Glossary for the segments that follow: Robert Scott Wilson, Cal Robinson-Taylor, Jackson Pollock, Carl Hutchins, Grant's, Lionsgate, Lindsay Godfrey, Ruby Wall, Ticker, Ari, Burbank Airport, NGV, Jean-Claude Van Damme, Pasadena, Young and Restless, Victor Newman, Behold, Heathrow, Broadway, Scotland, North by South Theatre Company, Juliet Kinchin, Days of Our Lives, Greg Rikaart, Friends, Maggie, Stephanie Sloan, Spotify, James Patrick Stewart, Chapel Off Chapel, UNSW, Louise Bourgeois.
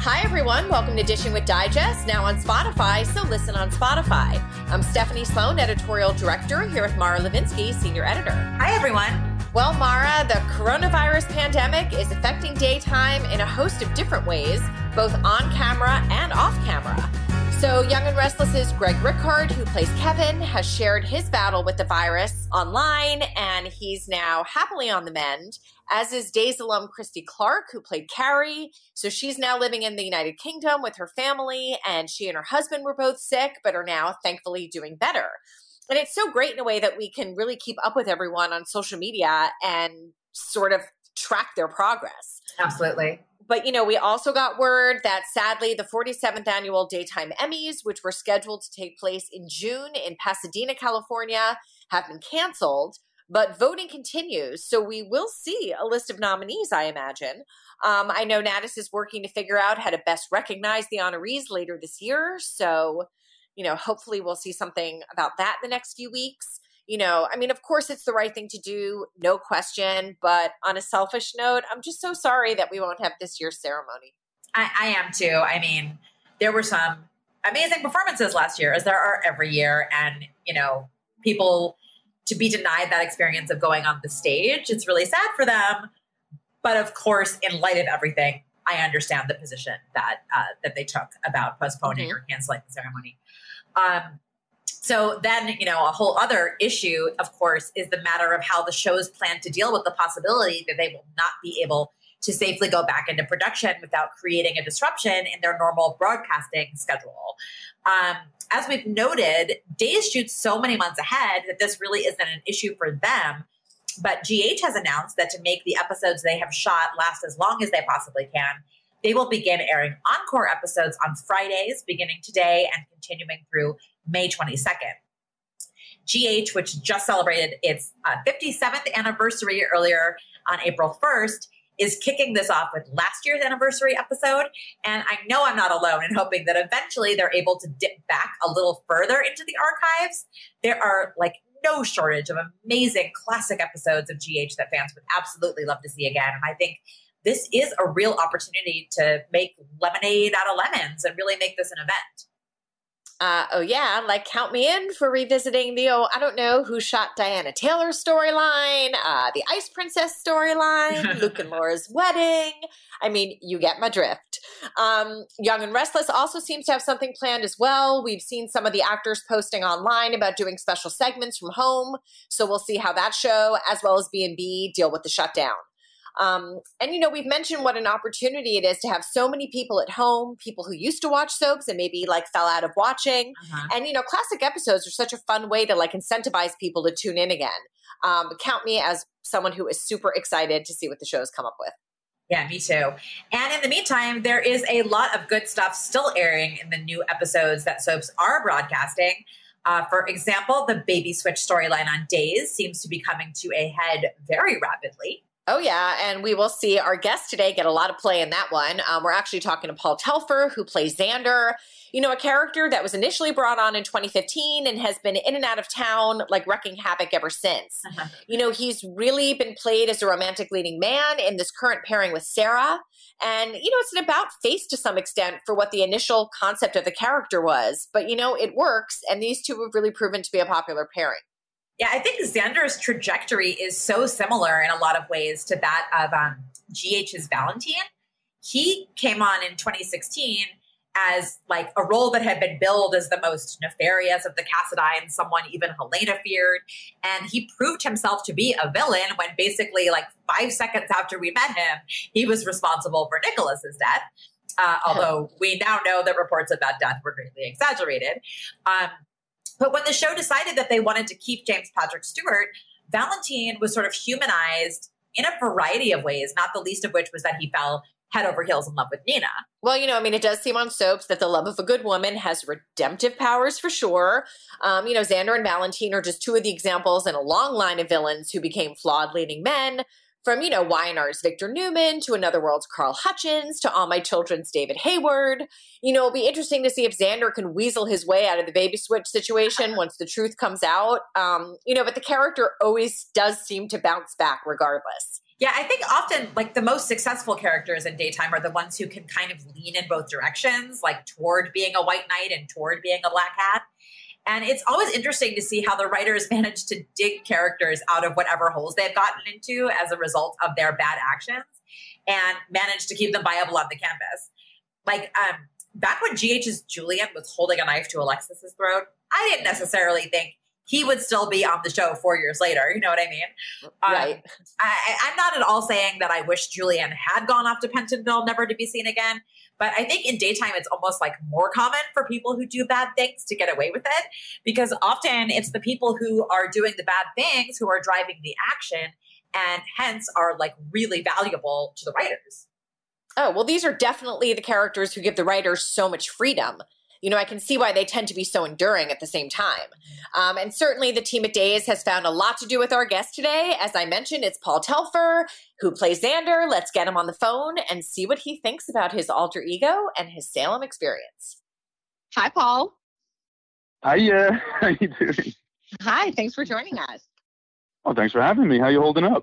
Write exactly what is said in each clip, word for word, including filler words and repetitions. Hi, everyone. Welcome to Dishing with Digest, now on Spotify, so listen on Spotify. I'm Stephanie Sloan, editorial director, here with Mara Levinsky, senior editor. Hi, everyone. Well, Mara, the coronavirus pandemic is affecting daytime in a host of different ways, both on camera and off camera. So Young and Restless's Greg Rikaart, who plays Kevin, has shared his battle with the virus online, and he's now happily on the mend, as is Days alum Christy Clark, who played Carrie. So she's now living in the United Kingdom with her family, and she and her husband were both sick, but are now thankfully doing better. And it's so great in a way that we can really keep up with everyone on social media and sort of track their progress. Absolutely. But, you know, we also got word that sadly the forty-seventh annual Daytime Emmys, which were scheduled to take place in June in Pasadena, California, have been canceled. But voting continues, so we will see a list of nominees, I imagine. Um, I know Natus is working to figure out how to best recognize the honorees later this year. So, you know, hopefully we'll see something about that in the next few weeks. You know, I mean, of course, it's the right thing to do, no question. But on a selfish note, I'm just so sorry that we won't have this year's ceremony. I, I am too. I mean, there were some amazing performances last year, as there are every year. And, you know, people to be denied that experience of going on the stage, it's really sad for them. But of course, in light of everything, I understand the position that uh, that they took about postponing mm-hmm. or canceling the ceremony. Um So then, you know, a whole other issue, of course, is the matter of how the shows plan to deal with the possibility that they will not be able to safely go back into production without creating a disruption in their normal broadcasting schedule. Um, as we've noted, Days shoots so many months ahead that this really isn't an issue for them. But G H has announced that to make the episodes they have shot last as long as they possibly can, they will begin airing encore episodes on Fridays, beginning today and continuing through May twenty-second. G H, which just celebrated its uh, fifty-seventh anniversary earlier on April first, is kicking this off with last year's anniversary episode. And I know I'm not alone in hoping that eventually they're able to dip back a little further into the archives. There are like no shortage of amazing classic episodes of G H that fans would absolutely love to see again. And I think this is a real opportunity to make lemonade out of lemons and really make this an event. Uh, oh, yeah. Like, count me in for revisiting the, oh, I don't know who shot Diana Taylor's storyline, uh, the Ice Princess storyline, Luke and Laura's wedding. I mean, you get my drift. Um, Young and Restless also seems to have something planned as well. We've seen some of the actors posting online about doing special segments from home. So we'll see how that show, as well as B and B, deal with the shutdown. Um, and, you know, we've mentioned what an opportunity it is to have so many people at home, people who used to watch soaps and maybe like fell out of watching. Uh-huh. And, you know, classic episodes are such a fun way to like incentivize people to tune in again. Um, count me as someone who is super excited to see what the shows come up with. Yeah, me too. And in the meantime, there is a lot of good stuff still airing in the new episodes that soaps are broadcasting. Uh, for example, the baby switch storyline on Days seems to be coming to a head very rapidly. Oh, yeah. And we will see our guest today get a lot of play in that one. Um, we're actually talking to Paul Telfer, who plays Xander. you know, a character that was initially brought on in twenty fifteen and has been in and out of town, like wrecking havoc ever since. Uh-huh. You know, he's really been played as a romantic leading man in this current pairing with Sarah. And, you know, it's an about face to some extent for what the initial concept of the character was. But, you know, it works. And these two have really proven to be a popular pairing. Yeah, I think Xander's trajectory is so similar in a lot of ways to that of um, G H's Valentin. He came on in twenty sixteen as like a role that had been billed as the most nefarious of the Cassidy and someone even Helena feared. And he proved himself to be a villain when basically like five seconds after we met him, he was responsible for Nicholas's death. Uh, although we now know that reports of that death were greatly exaggerated. Um, But when the show decided that they wanted to keep James Patrick Stewart, Valentin was sort of humanized in a variety of ways, not the least of which was that he fell head over heels in love with Nina. Well, you know, I mean, it does seem on soaps that the love of a good woman has redemptive powers for sure. Um, you know, Xander and Valentin are just two of the examples in a long line of villains who became flawed leading men, from, you know, Y and R's Victor Newman to Another World's Carl Hutchins to All My Children's David Hayward. You know, it'll be interesting to see if Xander can weasel his way out of the baby switch situation once the truth comes out. Um, you know, but the character always does seem to bounce back regardless. Yeah, I think often, like, the most successful characters in daytime are the ones who can kind of lean in both directions, like toward being a white knight and toward being a black hat. And it's always interesting to see how the writers manage to dig characters out of whatever holes they've gotten into as a result of their bad actions and manage to keep them viable on the canvas. Like, um, back when G H's Julian was holding a knife to Alexis's throat, I didn't necessarily think he would still be on the show four years later. You know what I mean? Um, right. I, I'm not at all saying that I wish Julian had gone off to Pentonville, never to be seen again. But I think in daytime, it's almost like more common for people who do bad things to get away with it, because often it's the people who are doing the bad things who are driving the action and hence are like really valuable to the writers. Oh, well, these are definitely the characters who give the writers so much freedom. You know, I can see why they tend to be so enduring at the same time. Um, and certainly the team at Days has found a lot to do with our guest today. As I mentioned, it's Paul Telfer, who plays Xander. Let's get him on the phone and see what he thinks about his alter ego and his Salem experience. Hi, Paul. Hiya. How you doing? Hi. Thanks for joining us. Oh, thanks for having me. How you holding up?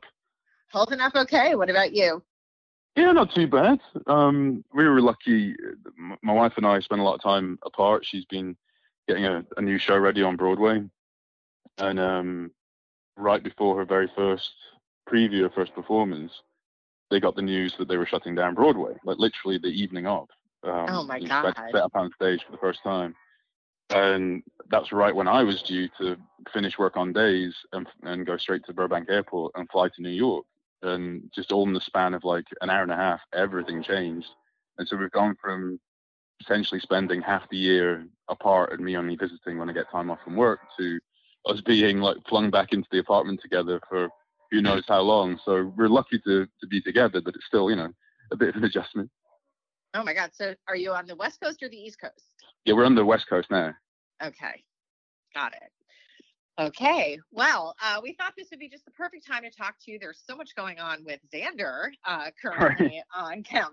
Holding up okay. What about you? Yeah, not too bad. Um, we were lucky. My wife and I spent a lot of time apart. She's been getting a, a new show ready on Broadway. And um, right before her very first preview, her first performance, they got the news that they were shutting down Broadway, like literally the evening of. Um, oh, my God. Set up on stage for the first time. And that's right when I was due to finish work on Days and, and go straight to Burbank Airport and fly to New York. And just all in the span of like an hour and a half, everything changed. And so we've gone from essentially spending half the year apart and me only visiting when I get time off from work to us being like flung back into the apartment together for who knows how long. So we're lucky to, to be together, but it's still, you know, a bit of an adjustment. Oh my God. So are you on the West Coast or the East Coast? Yeah, we're on the West Coast now. Okay. Got it. Okay. Well, uh, we thought this would be just the perfect time to talk to you. There's so much going on with Xander uh, currently on camera.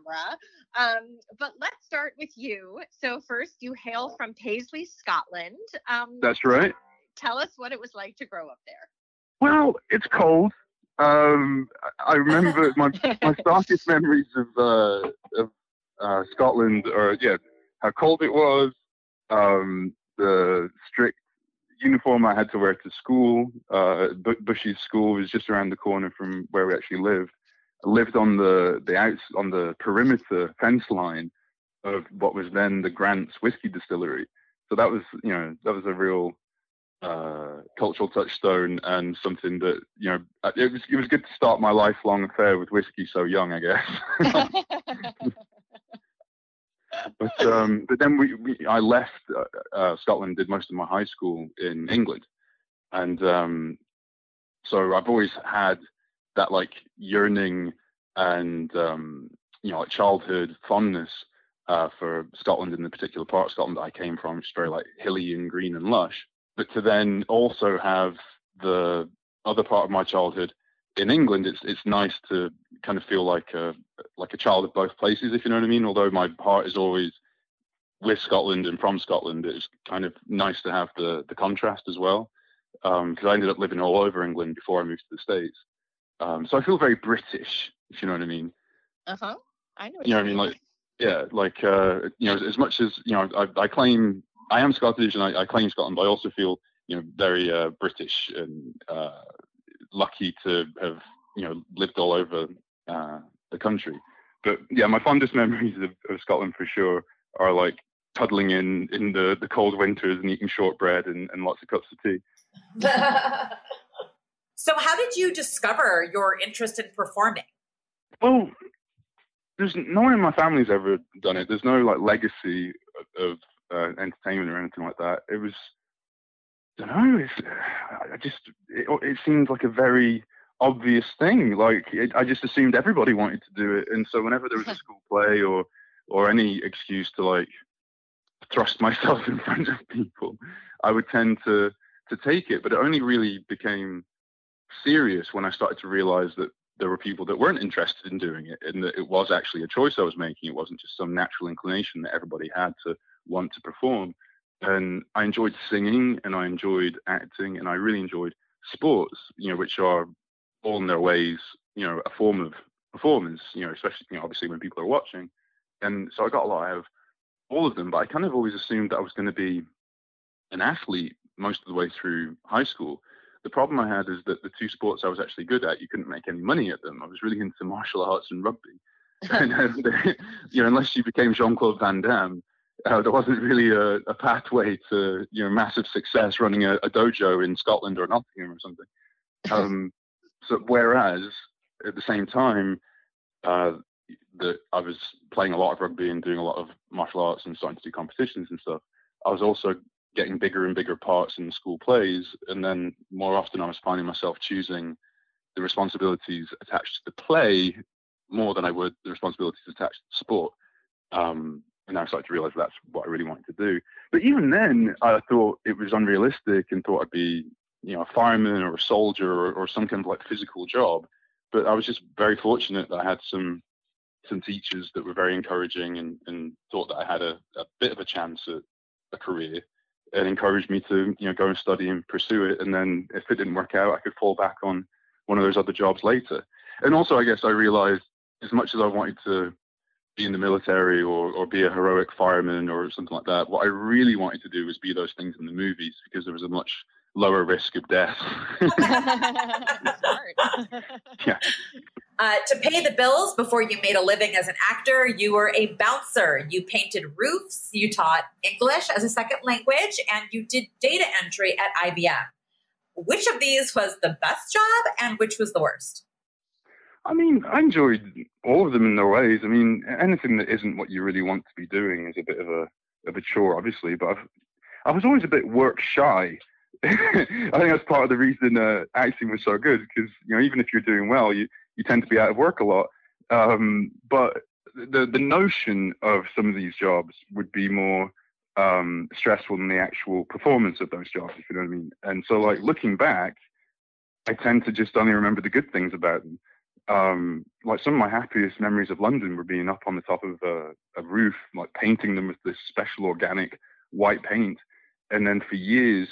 Um, but let's start with you. So first, you hail from Paisley, Scotland. Um, That's right. Tell us what it was like to grow up there. Well, it's cold. Um, I remember my my starkest memories of, uh, of uh, Scotland are, yeah, how cold it was, um, the strict uniform I had to wear to school. uh Bushy's school was just around the corner from where we actually lived. I lived on the the outs on the perimeter fence line of what was then the Grant's whiskey distillery. So that was, you know, that was a real uh cultural touchstone and something that, you know, it was it was good to start my lifelong affair with whiskey so young, I guess. But um, but then we, we I left uh, uh, Scotland, did most of my high school in England, and um, so I've always had that like yearning and um, you know, like childhood fondness uh, for Scotland, in the particular part of Scotland that I came from, which is very like hilly and green and lush. But to then also have the other part of my childhood in England, it's it's nice to kind of feel like a like a child of both places, if you know what I mean. Although my heart is always with Scotland and from Scotland, it's kind of nice to have the the contrast as well, because um, I ended up living all over England before I moved to the States. Um, so I feel very British, if you know what I mean. Uh-huh. I know what you know what I mean. Like, yeah, like, uh, you know, as much as, you know, I, I claim, I am Scottish and I, I claim Scotland, but I also feel, you know, very uh, British and uh, lucky to have, you know, lived all over uh, the country. But yeah, my fondest memories of, of Scotland for sure are like cuddling in, in the, the cold winters and eating shortbread and, and lots of cups of tea. So how did you discover your interest in performing? Well, there's no one in my family's ever done it. There's no like legacy of, of uh, entertainment or anything like that. It was, I don't know, it's, I just, it, it seemed like a very obvious thing. Like it, I just assumed everybody wanted to do it. And so whenever there was a school play or, or any excuse to like thrust myself in front of people, I would tend to, to take it. But it only really became serious when I started to realize that there were people that weren't interested in doing it, and that it was actually a choice I was making. It wasn't just some natural inclination that everybody had to want to perform. And I enjoyed singing, and I enjoyed acting, and I really enjoyed sports, you know, which are all in their ways, you know, a form of performance, you know, especially, you know, obviously when people are watching. And so I got a lot out of all of them, but I kind of always assumed that I was going to be an athlete most of the way through high school. The problem I had is that the two sports I was actually good at, you couldn't make any money at them. I was really into martial arts and rugby. And, um, they, you know, unless you became Jean-Claude Van Damme, uh, there wasn't really a, a pathway to, you know, massive success running a, a dojo in Scotland or Nottingham or something. Um, so whereas at the same time, uh, that I was playing a lot of rugby and doing a lot of martial arts and starting to do competitions and stuff, I was also getting bigger and bigger parts in school plays. And then more often I was finding myself choosing the responsibilities attached to the play more than I would the responsibilities attached to sport. Um, and I started to realize that's what I really wanted to do. But even then I thought it was unrealistic and thought I'd be, you know, a fireman or a soldier or, or some kind of like physical job. But I was just very fortunate that I had some, some teachers that were very encouraging and, and thought that I had a, a bit of a chance at a career, and encouraged me to, you know, go and study and pursue it. And then if it didn't work out, I could fall back on one of those other jobs later. And also, I guess I realized as much as I wanted to be in the military or, or be a heroic fireman or something like that, what I really wanted to do was be those things in the movies, because there was a much lower risk of death. Yeah. Uh, to pay the bills before you made a living as an actor, you were a bouncer. You painted roofs, you taught English as a second language, and you did data entry at I B M. Which of these was the best job and which was the worst? I mean, I enjoyed all of them in their ways. I mean, anything that isn't what you really want to be doing is a bit of a, of a chore, obviously, but I've, I was always a bit work shy. I think that's part of the reason uh, acting was so good, because, you know, even if you're doing well, you, you tend to be out of work a lot. Um, but the the notion of some of these jobs would be more um, stressful than the actual performance of those jobs, if you know what I mean. And so, like, looking back, I tend to just only remember the good things about them. Um, like, some of my happiest memories of London were being up on the top of a, a roof, like painting them with this special organic white paint. And then for years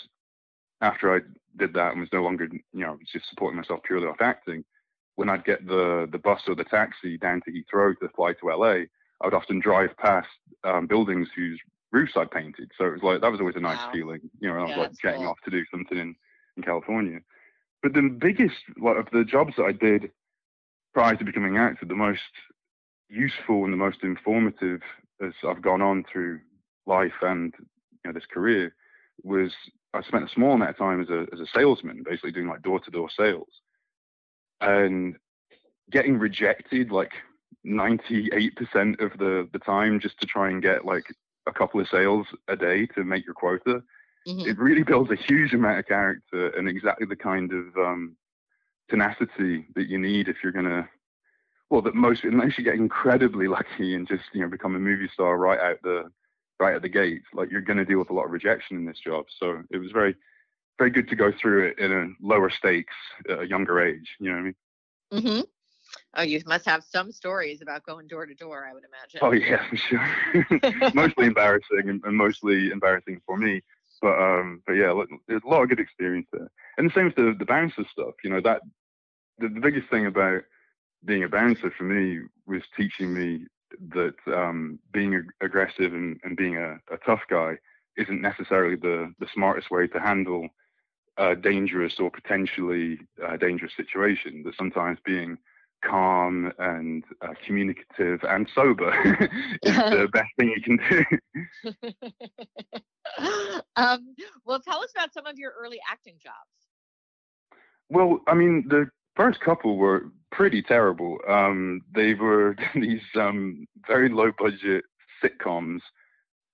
after I did that and was no longer, you know, just supporting myself purely off acting, when I'd get the, the bus or the taxi down to Heathrow to fly to L A, I would often drive past um, buildings whose roofs I painted. So it was like, that was always a nice wow. feeling, you know, I was yeah, like getting cool. off to do something in, in California. But the biggest, like, of the jobs that I did prior to becoming an actor, the most useful and the most informative as I've gone on through life and, you know, this career, was I spent a small amount of time as a as a salesman, basically doing like door-to-door sales, and getting rejected like ninety-eight percent of the, the time just to try and get like a couple of sales a day to make your quota. Mm-hmm. It really builds a huge amount of character and exactly the kind of um, tenacity that you need if you're going to, well, that most, unless you get incredibly lucky and just, you know, become a movie star right out the, right at the gate, like, you're going to deal with a lot of rejection in this job. So it was very, very good to go through it in a lower stakes, at a younger age. You know what I mean? Mm-hmm. Oh, you must have some stories about going door to door, I would imagine. Oh, yeah, for sure. Mostly embarrassing and, and mostly embarrassing for me. But, um, but yeah, there's a lot of good experience there. And the same with the, the bouncer stuff. You know, that the, the biggest thing about being a bouncer for me was teaching me that um, being ag- aggressive and, and being a, a tough guy isn't necessarily the, the smartest way to handle a dangerous or potentially uh, dangerous situation. That sometimes being calm and uh, communicative and sober is the best thing you can do. um, well, tell us about some of your early acting jobs. Well, I mean, the first couple were pretty terrible. Um, they were these um, very low-budget sitcoms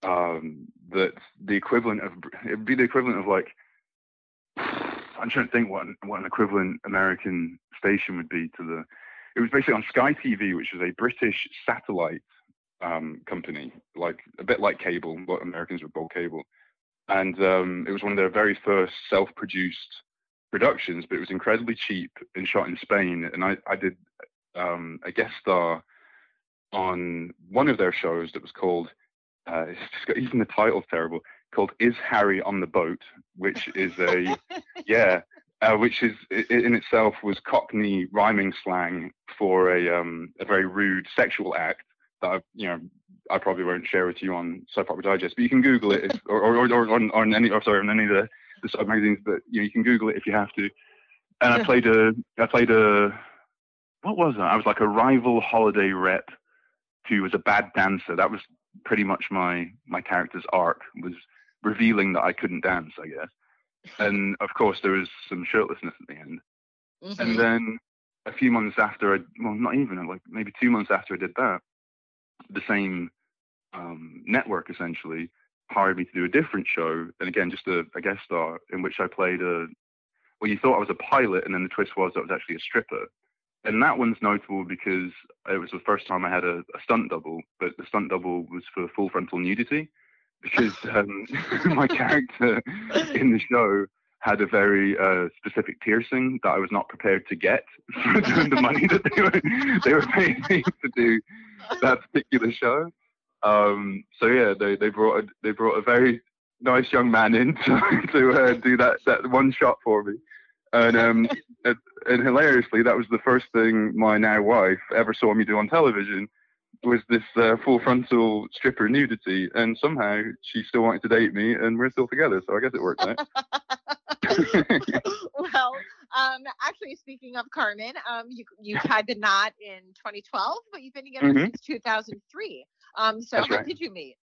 um, that the equivalent of it would be the equivalent of like. I'm trying to think what an, what an equivalent American station would be to the. It was basically on Sky T V, which was a British satellite um, company, like a bit like cable, what Americans would call cable. And um, it was one of their very first self-produced productions, but it was incredibly cheap and shot in Spain. And I, I did um, a guest star on one of their shows that was called. Uh, it's just got, even the title's terrible. Called Is Harry on the Boat, which is a yeah uh, which is it, in itself was Cockney rhyming slang for a um a very rude sexual act that I, you know I probably won't share with you on Soap Opera Digest, but you can Google it if, or, or, or, or on, on any or sorry on any of the, the sub magazines, but you know you can Google it if you have to. And I played a I played a what was that I was like a rival holiday rep who was a bad dancer. That was pretty much my my character's arc, was revealing that I couldn't dance, I guess. And of course there was some shirtlessness at the end. Mm-hmm. And then a few months after I well not even like maybe two months after I did that, the same um network essentially hired me to do a different show, and again just a, a guest star, in which I played a well you thought I was a pilot, and then the twist was that I was actually a stripper. And that one's notable because it was the first time I had a, a stunt double, but the stunt double was for full frontal nudity, because um, my character in the show had a very uh, specific piercing that I was not prepared to get for the money that they were, they were paying me to do that particular show. Um, so yeah, they, they brought a, they brought a very nice young man in to, to uh, do that, that one shot for me. And um, and hilariously, that was the first thing my now wife ever saw me do on television, was this uh, full frontal stripper nudity. And somehow she still wanted to date me, and we're still together. So I guess it worked out. Well, um, actually, speaking of Carmen, um, you you tied the knot in twenty twelve, but you've been together mm-hmm. since two thousand three. Um, so That's how right. did you meet?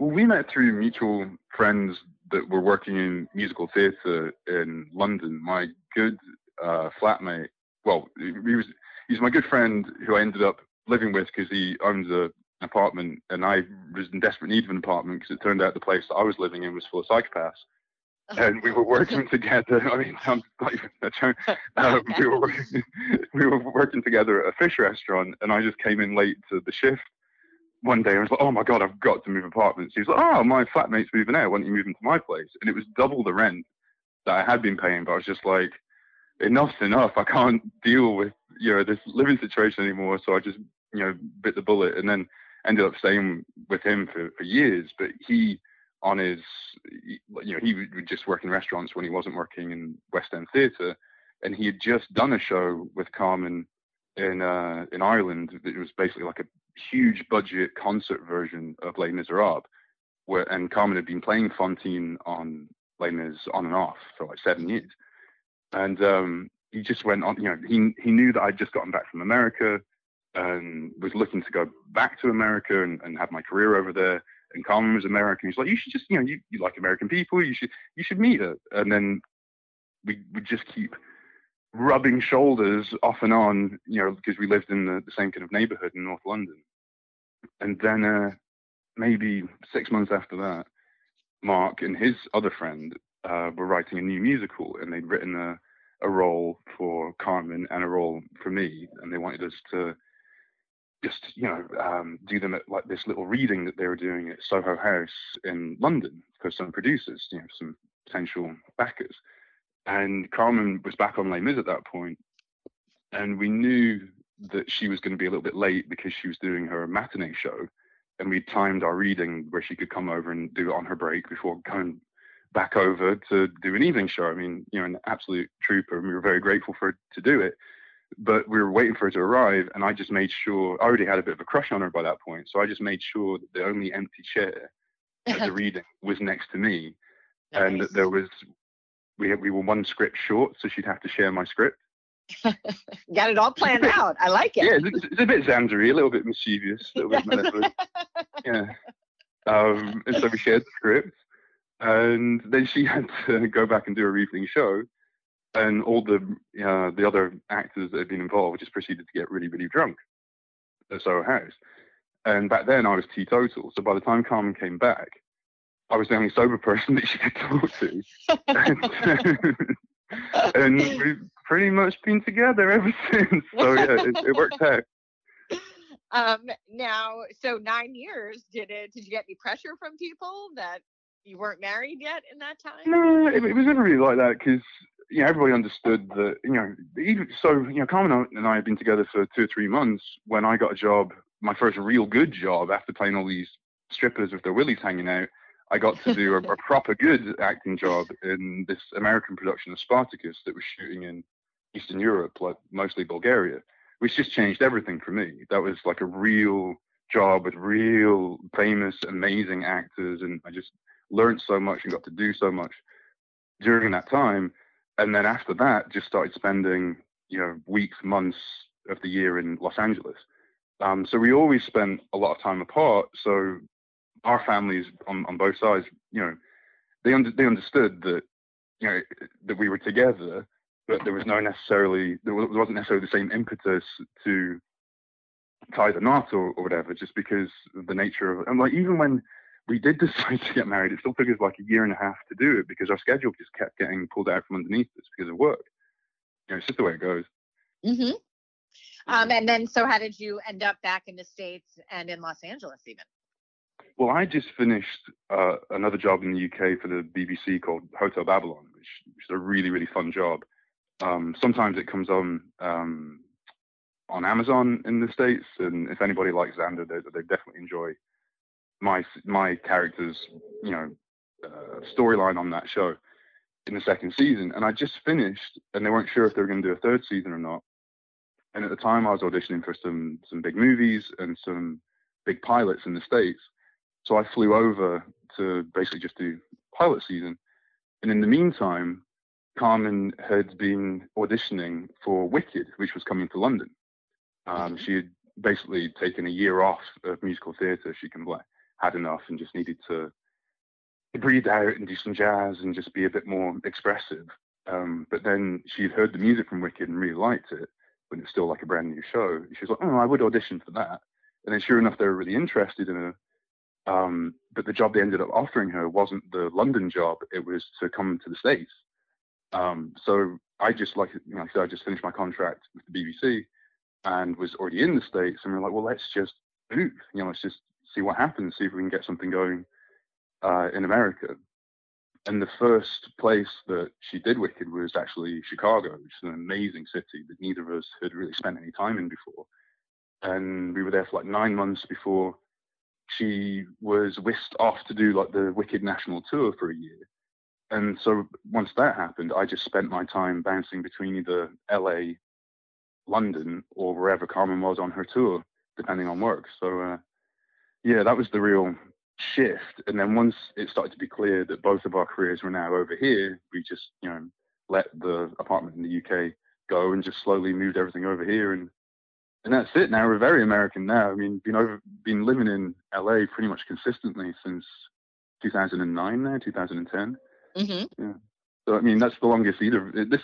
Well, we met through mutual friends that were working in musical theatre in London. My good uh, flatmate, well, he was he's my good friend who I ended up living with because he owns a, an apartment, and I was in desperate need of an apartment because it turned out the place that I was living in was full of psychopaths. And we were working together. I mean, I'm not even a joke. Um, we, were working, we were working together at a fish restaurant, and I just came in late to the shift. One day I was like, oh my God, I've got to move apartments. He was like, oh, my flatmate's moving out. Why don't you move into my place? And it was double the rent that I had been paying. But I was just like, enough's enough. I can't deal with, you know, this living situation anymore. So I just, you know, bit the bullet, and then ended up staying with him for, for years. But he on his, you know, he would just work in restaurants when he wasn't working in West End theatre. And he had just done a show with Carmen in uh, in Ireland. It was basically like a huge budget concert version of Les Miserables, where and Carmen had been playing Fantine on Les Mis on and off for like seven years, and um, he just went on. You know, he he knew that I'd just gotten back from America and was looking to go back to America and, and have my career over there. And Carmen was American. He's like, you should just, you know, you, you like American people. You should you should meet her. And then we would just keep rubbing shoulders off and on, you know, because we lived in the, the same kind of neighborhood in North London. And then uh, maybe six months after that, Mark and his other friend uh, were writing a new musical, and they'd written a, a role for Carmen and a role for me. And they wanted us to just, you know, um, do them at like this little reading that they were doing at Soho House in London for some producers, you know, some potential backers. And Carmen was back on Les Mis at that point, and we knew that she was going to be a little bit late because she was doing her matinee show, and we timed our reading where she could come over and do it on her break before coming back over to do an evening show. I mean, you know, an absolute trooper, and we were very grateful for her to do it. But we were waiting for her to arrive, and I just made sure, I already had a bit of a crush on her by that point, so I just made sure that the only empty chair at the reading was next to me. Nice. And that there was, we had, we were one script short, so she'd have to share my script. Got it all planned bit, out. I like it. Yeah, it's, it's a bit Xandery, a little bit mischievous, a little bit malevolent. Yeah. Um, and so we shared the script, and then she had to go back and do her evening show. And all the uh, the other actors that had been involved just proceeded to get really, really drunk at Soho House. And back then I was teetotal. So by the time Carmen came back, I was the only sober person that she could talk to. and, and we've pretty much been together ever since. So yeah, it, it worked out. Um, now, so nine years, did it, did you get any pressure from people that you weren't married yet in that time? No, it, it was never really like that, because you know, everybody understood that, you know, even so, you know, Carmen and I had been together for two or three months when I got a job, my first real good job after playing all these strippers with their willies hanging out. I got to do a, a proper good acting job in this American production of Spartacus that was shooting in Eastern Europe, like mostly Bulgaria, which just changed everything for me. That was like a real job with real famous, amazing actors. And I just learned so much and got to do so much during that time. And then after that, just started spending, you know, weeks, months of the year in Los Angeles. Um, so we always spent a lot of time apart. So our families on, on both sides, you know, they under, they understood that, you know, that we were together, but there was no necessarily, there wasn't necessarily the same impetus to tie the knot or, or whatever, just because of the nature of it. And like, even when we did decide to get married, it still took us like a year and a half to do it because our schedule just kept getting pulled out from underneath us because of work. You know, it's just the way it goes. Mm-hmm. Um, and then, so how did you end up back in the States and in Los Angeles even? Well, I just finished uh, another job in the U K for the B B C called Hotel Babylon, which, which is a really, really fun job. Um, sometimes it comes on um, on Amazon in the States. And if anybody likes Xander, they, they definitely enjoy my my character's, you know, uh, storyline on that show in the second season. And I just finished, and they weren't sure if they were going to do a third season or not. And at the time I was auditioning for some some big movies and some big pilots in the States, so I flew over to basically just do pilot season. And in the meantime, Carmen had been auditioning for Wicked, which was coming to London. Um, she had basically taken a year off of musical theatre. She can play had enough and just needed to breathe out and do some jazz and just be a bit more expressive. Um, but then she'd heard the music from Wicked and really liked it, but it's still like a brand new show. She was like, oh, I would audition for that. And then sure enough, they were really interested in her. Um, but the job they ended up offering her wasn't the London job. It was to come to the States. Um, so I just, like, you know, so I just finished my contract with the B B C and was already in the States. And we we're like, well, let's just move. You know, let's just see what happens, see if we can get something going uh, in America. And the first place that she did Wicked was actually Chicago, which is an amazing city that neither of us had really spent any time in before. And we were there for like nine months before she was whisked off to do like the Wicked national tour for a year. And so once that happened, I just spent my time bouncing between either L A, London, or wherever Carmen was on her tour, depending on work. So, uh, yeah, that was the real shift. And then once it started to be clear that both of our careers were now over here, we just, you know, let the apartment in the U K go and just slowly moved everything over here. And and that's it now. We're very American now. I mean, been over, been living in L A pretty much consistently since two thousand nine now, two thousand ten. Mm-hmm. Yeah. So, I mean, that's the longest either. This,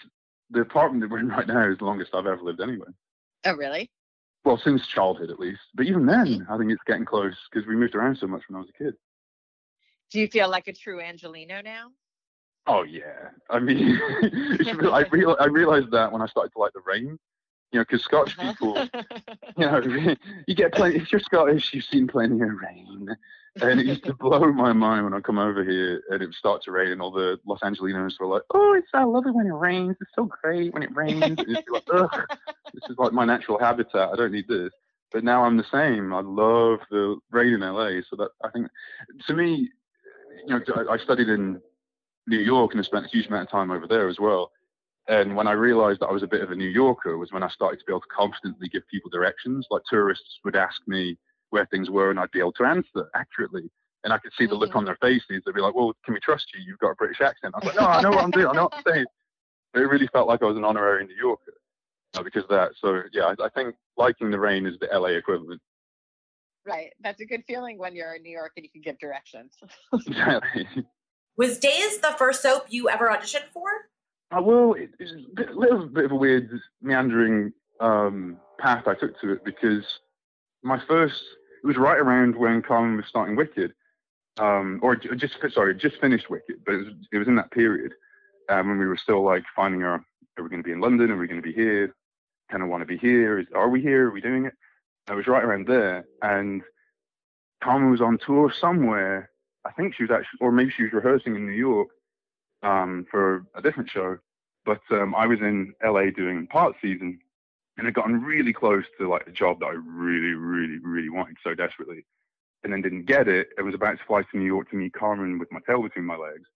the apartment that we're in right now is the longest I've ever lived anywhere. Oh, really? Well, since childhood, at least. But even then, I think it's getting close because we moved around so much when I was a kid. Do you feel like a true Angelino now? Oh, yeah. I mean, I, real, I realized that when I started to like the rain. You know, because Scottish uh-huh. people, you know, you get plenty, if you're Scottish, you've seen plenty of rain. And it used to blow my mind when I come over here and it would start to rain and all the Los Angelinos were like, oh, it's I love it when it rains. It's so great when it rains. And it's like, ugh. This is like my natural habitat. I don't need this. But now I'm the same. I love the rain in L A. So that, I think, to me, you know, I studied in New York and I spent a huge amount of time over there as well. And when I realized that I was a bit of a New Yorker was when I started to be able to confidently give people directions. Like tourists would ask me where things were and I'd be able to answer accurately. And I could see the look on their faces. They'd be like, well, can we trust you? You've got a British accent. I was like, no, I know what I'm doing. I know what I'm saying. It really felt like I was an honorary New Yorker because of that. So, yeah, I think liking the rain is the L A equivalent. Right. That's a good feeling when you're in New York and you can give directions. Exactly. Was Days the first soap you ever auditioned for? Uh, well, it, it's a bit, little bit of a weird meandering um, path I took to it because my first, it was right around when Carmen was starting Wicked. Um, or just, sorry, just finished Wicked, but it was, it was in that period um, when we were still like finding our, are we going to be in London? Are we going to be here? Kind of want to be here. Is, are we here? Are we doing it? I was right around there. And Carmen was on tour somewhere. I think she was actually, or maybe she was rehearsing in New York um, for a different show. But um, I was in L A doing part season and had gotten really close to like a job that I really, really, really wanted so desperately. And then didn't get it. I was about to fly to New York to meet Carmen with my tail between my legs.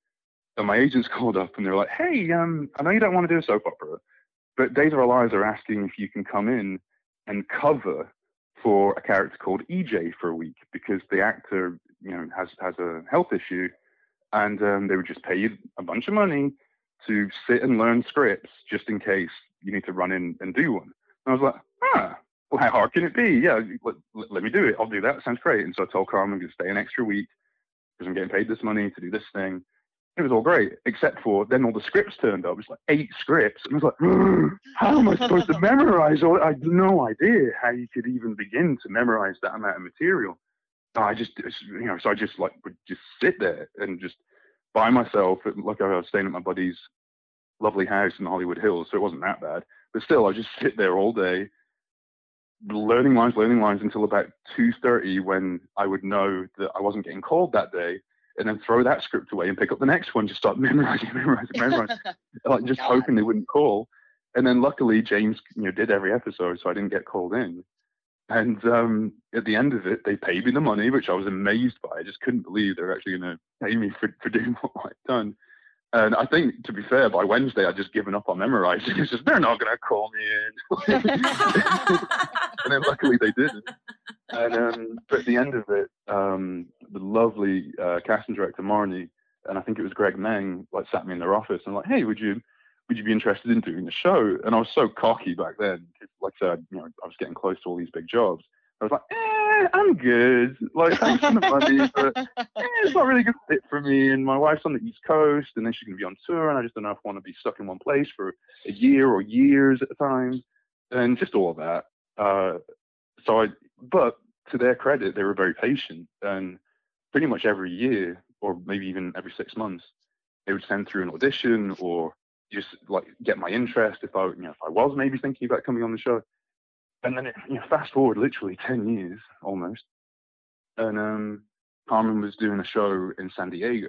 So my agents called up and they were like, hey, um, I know you don't want to do a soap opera, but Days of Our Lives are asking if you can come in and cover for a character called E J for a week because the actor, you know, has, has a health issue and um, they would just pay you a bunch of money to sit and learn scripts just in case you need to run in and do one. And I was like, ah. Well, how hard can it be? Yeah, let, let me do it. I'll do that. Sounds great. And so I told Carmen I'm going to stay an extra week because I'm getting paid this money to do this thing. It was all great, except for then all the scripts turned up. It was like eight scripts. And I was like, how am I supposed to memorize all that? I had no idea how you could even begin to memorize that amount of material. And I just, you know, so I just like would just sit there and just by myself. Like I was staying at my buddy's lovely house in the Hollywood Hills, so it wasn't that bad. But still, I just sit there all day. learning lines, learning lines until about two thirty when I would know that I wasn't getting called that day and then throw that script away and pick up the next one, just start memorizing, memorizing, memorizing, like just God. hoping they wouldn't call. And then luckily James, you know, did every episode, so I didn't get called in. And um, at the end of it, they paid me the money, which I was amazed by. I just couldn't believe they were actually going to pay me for, for doing what I'd done. And I think, to be fair, by Wednesday, I'd just given up on memorizing. It's just, they're not going to call me in. And then luckily they didn't. And um, but at the end of it, um, the lovely uh, casting director, Marnie, and I think it was Greg Meng, like sat me in their office and like, hey, would you would you be interested in doing the show? And I was so cocky back then. Like I said, you know, I was getting close to all these big jobs. I was like, eh, I'm good. Like, thanks for the money, but eh, it's not really a good fit for me. And my wife's on the East Coast, and then she's going to be on tour, and I just don't know if I want to be stuck in one place for a year or years at a time, and just all of that. Uh, so, I, but to their credit, they were very patient, and pretty much every year, or maybe even every six months, they would send through an audition or just like get my interest if I, you know, if I was maybe thinking about coming on the show. And then, it, you know, fast forward literally ten years almost, and um, Carmen was doing a show in San Diego,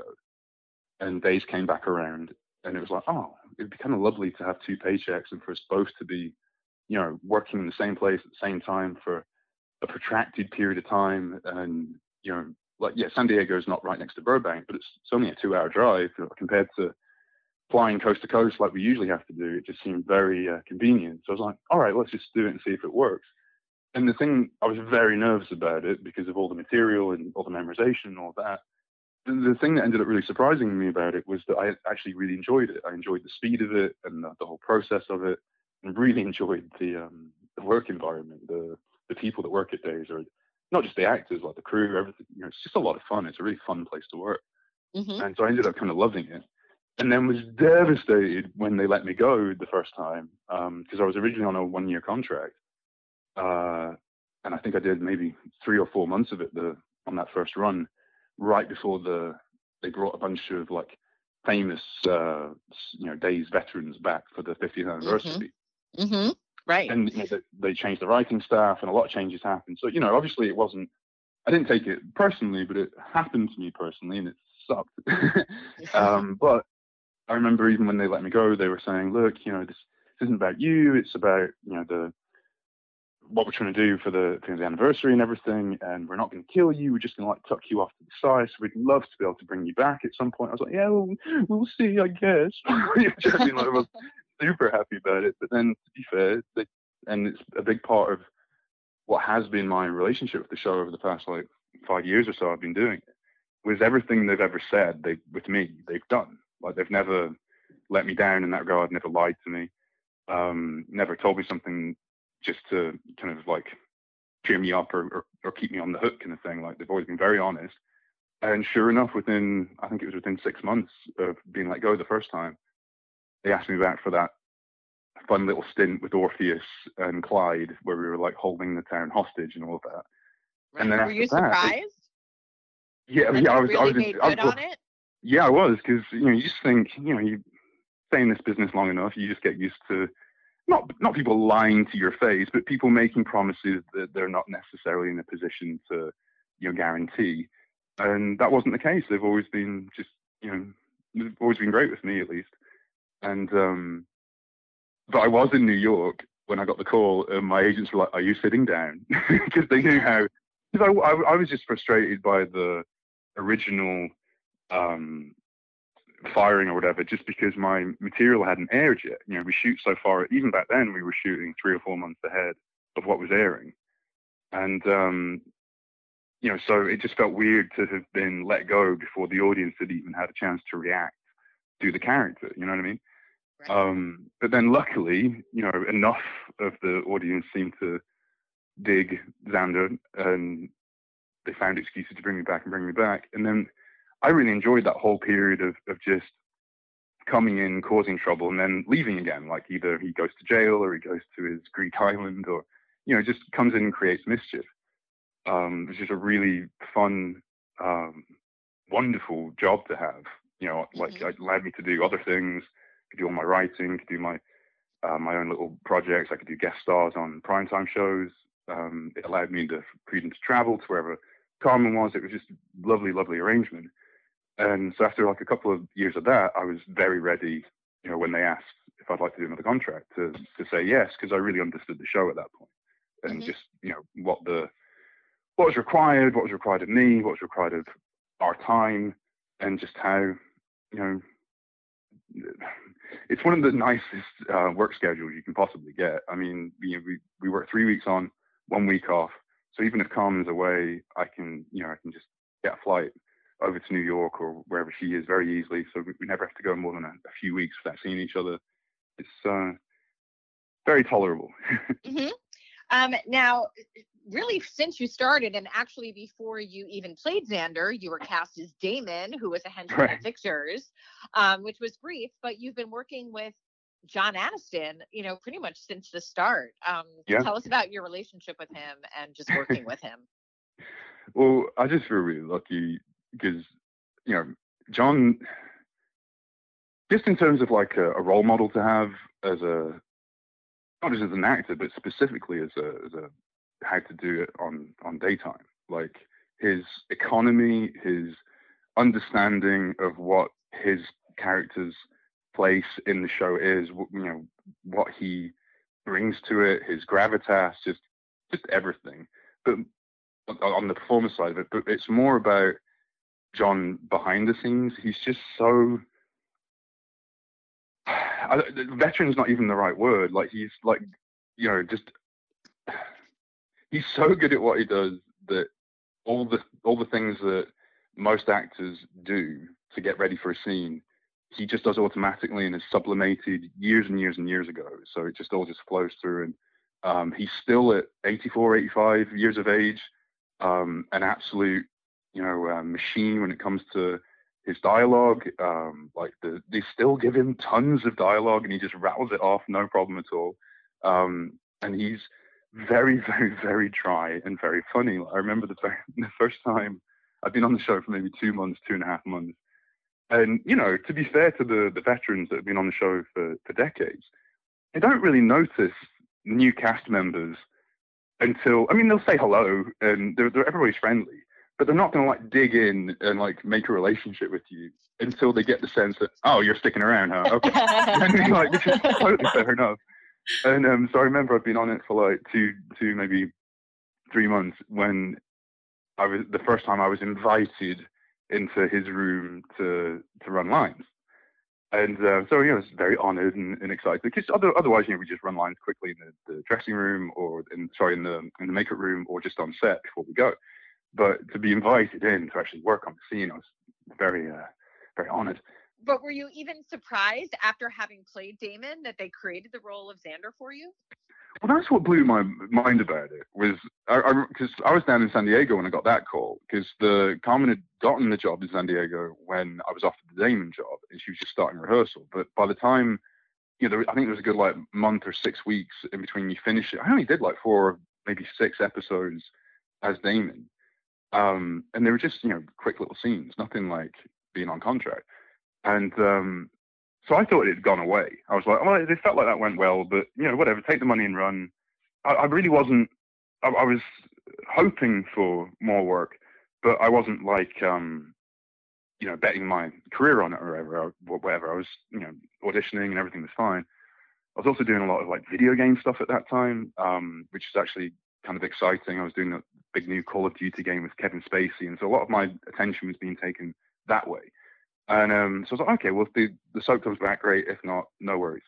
and Days came back around, and it was like, oh, it'd be kind of lovely to have two paychecks and for us both to be, you know, working in the same place at the same time for a protracted period of time. And, you know, like, yeah, San Diego is not right next to Burbank, but it's, it's only a two-hour drive compared to flying coast to coast like we usually have to do. It just seemed very uh, convenient. So I was like, all right, let's just do it and see if it works. And the thing, I was very nervous about it because of all the material and all the memorization and all that. The, the thing that ended up really surprising me about it was that I actually really enjoyed it. I enjoyed the speed of it and the, the whole process of it, and really enjoyed the, um, the work environment, the the people that work at Days, or not just the actors, like the crew, everything. You know, it's just a lot of fun. It's a really fun place to work. Mm-hmm. And so I ended up kind of loving it. And then was devastated when they let me go the first time, because um, I was originally on a one-year contract. Uh, and I think I did maybe three or four months of it the, on that first run, right before the they brought a bunch of like famous, uh, you know, Days veterans back for the fiftieth anniversary. Mm-hmm. Mm-hmm. Right. And you know, they, they changed the writing staff and a lot of changes happened. So, you know, obviously it wasn't, I didn't take it personally, but it happened to me personally and it sucked. um, but I remember even when they let me go, they were saying, look, you know, this This isn't about you. It's about, you know, the what we're trying to do for the, for the anniversary and everything. And we're not going to kill you. We're just going to like tuck you off to the side. So we'd love to be able to bring you back at some point. I was like, yeah, we'll, we'll see, I guess. I mean, like, I was super happy about it. But then, to be fair, they, and it's a big part of what has been my relationship with the show over the past like five years or so I've been doing it, was everything they've ever said they with me, they've done. Like, they've never let me down in that regard, never lied to me, um, never told me something just to kind of like cheer me up or, or, or keep me on the hook kind of thing. Like, they've always been very honest. And sure enough, within, I think it was within six months of being let go the first time, they asked me back for that fun little stint with Orpheus and Clyde where we were like holding the town hostage and all of that. Right. And then were after you surprised? That, it, yeah, yeah, I was. Really I was, made I was, good I was on it? Yeah, I was, because you know, you just think, you know, you stay in this business long enough, you just get used to not not people lying to your face, but people making promises that they're not necessarily in a position to, you know, guarantee. And that wasn't the case. They've always been just, you know, they've always been great with me at least. And um, but I was in New York when I got the call, and my agents were like, "Are you sitting down?" Because they knew how. Because I, I I was just frustrated by the original um firing or whatever, just because my material hadn't aired yet. You know, we shoot so far, even back then we were shooting three or four months ahead of what was airing. And um you know, so it just felt weird to have been let go before the audience had even had a chance to react to the character, you know what I mean? Right. Um but then luckily, you know, enough of the audience seemed to dig Xander and they found excuses to bring me back and bring me back. And then I really enjoyed that whole period of, of just coming in, causing trouble, and then leaving again. Like, either he goes to jail or he goes to his Greek island, or, you know, just comes in and creates mischief. Um, it was just a really fun, um, wonderful job to have. You know, like, mm-hmm. It allowed me to do other things. I could do all my writing, could do my uh, my own little projects. I could do guest stars on primetime shows. Um, it allowed me the freedom to travel to wherever Carmen was. It was just a lovely, lovely arrangement. And so after like a couple of years of that, I was very ready, you know, when they asked if I'd like to do another contract to, to say yes, because I really understood the show at that point. And mm-hmm. just, you know, what the what was required, what was required of me, what was required of our time, and just how, you know, it's one of the nicest uh, work schedules you can possibly get. I mean, we, we, we work three weeks on, one week off. So even if Carmen's away, I can, you know, I can just get a flight over to New York or wherever she is very easily. So we, we never have to go more than a, a few weeks without seeing each other. It's uh, very tolerable. Mm-hmm. um, now, really, since you started, and actually before you even played Xander, you were cast as Damon, who was a henchman right. of Victor's, um, which was brief, but you've been working with John Aniston, you know, pretty much since the start. Um, yeah. Tell us about your relationship with him and just working with him. Well, I just feel really lucky. Because, you know, John, just in terms of like a, a role model to have as a, not just as an actor, but specifically as a, as a how to do it on, on daytime. Like, his economy, his understanding of what his character's place in the show is, you know, what he brings to it, his gravitas, just, just everything. But on the performance side of it, but it's more about John behind the scenes. He's just so I, veteran's not even the right word. Like, he's like, you know, just he's so good at what he does that all the all the things that most actors do to get ready for a scene, he just does automatically and is sublimated years and years and years ago. So it just all just flows through. And um, he's still at eighty-four, eighty-five years of age, um, an absolute, you know, uh, machine when it comes to his dialogue. Um, like, the, they still give him tons of dialogue and he just rattles it off, no problem at all. Um, and he's very, very, very dry and very funny. I remember the, very, the first time, I've been on the show for maybe two months, two and a half months. And, you know, to be fair to the, the veterans that have been on the show for, for decades, they don't really notice new cast members until, I mean, they'll say hello and they're, they're everybody's friendly. but they're not going to like dig in and like make a relationship with you until they get the sense that, oh, you're sticking around, huh? Okay. And like, which is totally fair enough. And um, so I remember I'd been on it for like two, two maybe three months when I was the first time I was invited into his room to to run lines. And uh, so, you know, I was very honoured and, and excited because other, otherwise, you know, we just run lines quickly in the, the dressing room or in, sorry, in the in the makeup room or just on set before we go. But to be invited in to actually work on the scene, I was very, uh, very honoured. But were you even surprised after having played Damon that they created the role of Xander for you? Well, that's what blew my mind about it was because I, I, I was down in San Diego when I got that call because the Carmen had gotten the job in San Diego when I was offered the Damon job and she was just starting rehearsal. But by the time, you know, there, I think there was a good like month or six weeks in between you finish it. I only did like four, maybe six episodes as Damon. Um, and they were just, you know, quick little scenes, nothing like being on contract. And um, so I thought it had gone away. I was like, well, it felt like that went well, but, you know, whatever, take the money and run. I, I really wasn't, I, I was hoping for more work, but I wasn't like, um, you know, betting my career on it or whatever, or whatever. I was, you know, auditioning and everything was fine. I was also doing a lot of like video game stuff at that time, um, which is actually kind of exciting. I was doing a big new Call of Duty game with Kevin Spacey. And so a lot of my attention was being taken that way. And um, so I was like, okay, well, if the, the soap comes back, great. If not, no worries.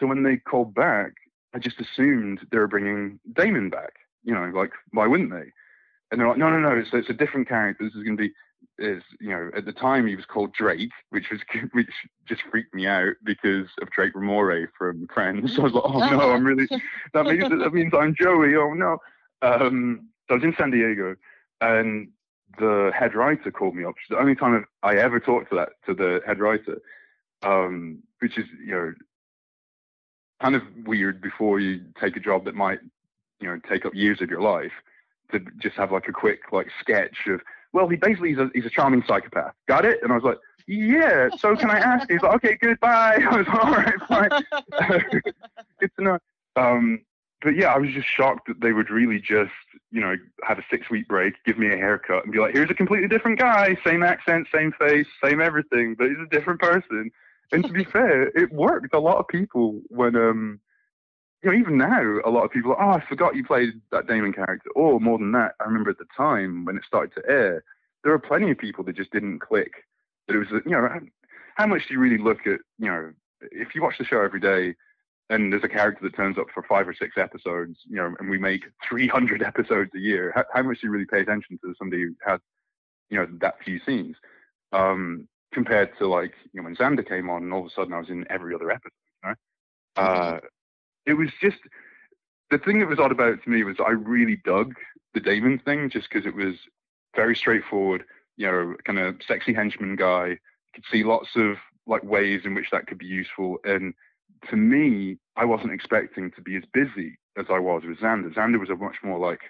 So when they called back, I just assumed they were bringing Damon back. You know, like, why wouldn't they? And they're like, no, no, no, it's, it's a different character. This is going to be, is you know, at the time he was called Drake, which was which just freaked me out because of Drake Ramore from Friends. So I was like, oh, no, I'm really, that means, that means I'm Joey, oh, no. Um, so I was in San Diego, and the head writer called me up. It's the only time I ever talked to that to the head writer, um, which is, you know, kind of weird before you take a job that might, you know, take up years of your life to just have like a quick like sketch of, well, he basically he's a, he's a charming psychopath. Got it? And I was like, yeah. So can I ask? He's like, okay, goodbye. I was like, all right, fine. Good to know. Um, But yeah, I was just shocked that they would really just, you know, have a six-week break, give me a haircut, and be like, here's a completely different guy, same accent, same face, same everything, but he's a different person. And to be fair, it worked. A lot of people, when, um, you know, even now, a lot of people are, oh, I forgot you played that Damon character. Or more than that, I remember at the time when it started to air, there were plenty of people that just didn't click. But it was, you know, how much do you really look at, you know, if you watch the show every day, and there's a character that turns up for five or six episodes, you know, and we make three hundred episodes a year. How, how much do you really pay attention to somebody who has, you know, that few scenes? Um, compared to like, you know, when Xander came on and all of a sudden I was in every other episode, you know? Uh, it was just, the thing that was odd about it to me was I really dug the Damon thing just because it was very straightforward, you know, kind of sexy henchman guy. You could see lots of like ways in which that could be useful. And to me, I wasn't expecting to be as busy as I was with Xander. Xander was a much more like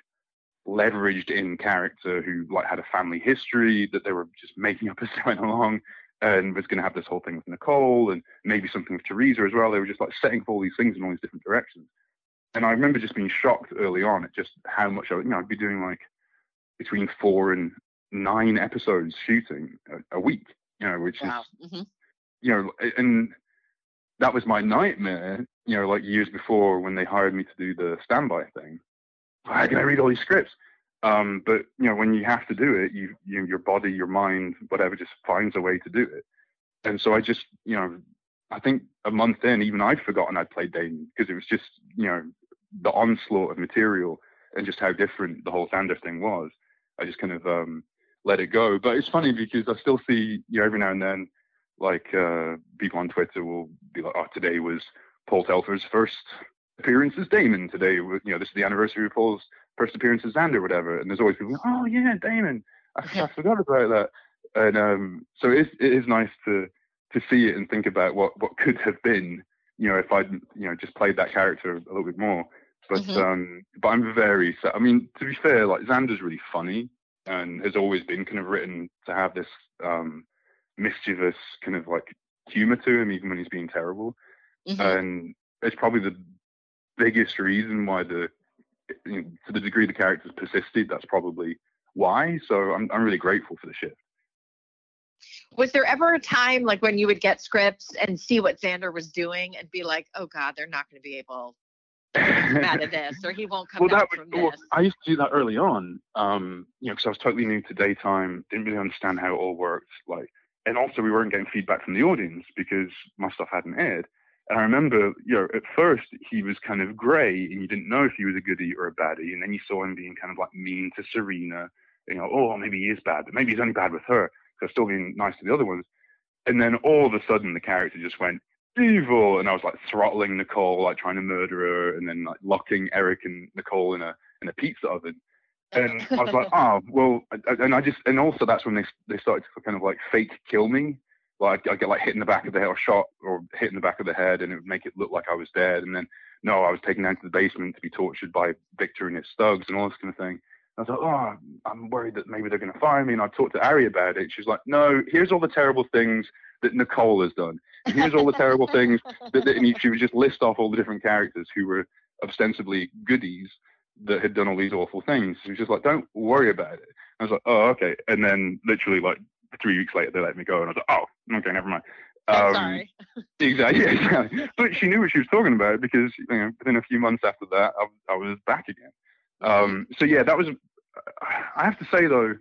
leveraged in character who like had a family history that they were just making up as they went along and was going to have this whole thing with Nicole and maybe something with Teresa as well. They were just like setting up all these things in all these different directions. And I remember just being shocked early on at just how much I would, you know, I'd be doing like between four and nine episodes shooting a, a week, you know, which wow. is, mm-hmm. you know, and that was my nightmare, you know, like years before when they hired me to do the standby thing. How can I read all these scripts? Um, but, you know, when you have to do it, you, you your body, your mind, whatever, just finds a way to do it. And so I just, you know, I think a month in, even I'd forgotten I'd played Dayton because it was just, you know, the onslaught of material and just how different the whole Xander thing was. I just kind of um, let it go. But it's funny because I still see, you know, every now and then, like uh, people on Twitter will be like, oh, today was Paul Telfer's first appearance as Damon. Today, you know, this is the anniversary of Paul's first appearance as Xander, whatever. And there's always people, oh, yeah, Damon. I, I forgot about that. And um, so it is, it is nice to to see it and think about what, what could have been, you know, if I'd, you know, just played that character a little bit more. But, mm-hmm. um, but I'm very sad. I mean, to be fair, like Xander's really funny and has always been kind of written to have this um, mischievous kind of like humor to him even when he's being terrible, mm-hmm. and it's probably the biggest reason why the you know, to the degree the characters persisted. That's probably why. So I'm I'm really grateful for the shift. Was there ever a time like when you would get scripts and see what Xander was doing and be like, oh God, they're not going to be able to come out of this, or he won't come well, that would, from well, this? I used to do that early on, um, you know, because I was totally new to daytime, didn't really understand how it all worked. Like, and also we weren't getting feedback from the audience because my stuff hadn't aired. And I remember, you know, at first he was kind of gray and you didn't know if he was a goodie or a baddie. And then you saw him being kind of like mean to Serena, you know, oh, maybe he is bad, but maybe he's only bad with her. They're still being nice to the other ones. And then all of a sudden the character just went evil, and I was like throttling Nicole, like trying to murder her, and then like locking Eric and Nicole in a in a pizza oven. And I was like, oh well. And I just, and also that's when they they started to kind of like fake kill me. Like I get like hit in the back of the head, or shot, or hit in the back of the head, and it would make it look like I was dead. And then no, I was taken down to the basement to be tortured by Victor and his thugs and all this kind of thing. I was like, oh, I'm worried that maybe they're going to fire me. And I talked to Ari about it. She's like, no, here's all the terrible things that Nicole has done. And here's all the terrible things that, that and she would just list off all the different characters who were ostensibly goodies that had done all these awful things. She was just like, don't worry about it. I was like, oh, okay. And then literally like three weeks later, they let me go. And I was like, oh, okay, never mind. Um, sorry. Exactly. Yeah, exactly. But she knew what she was talking about, because you know, within a few months after that, I, I was back again. Um, so yeah, that was, I have to say though,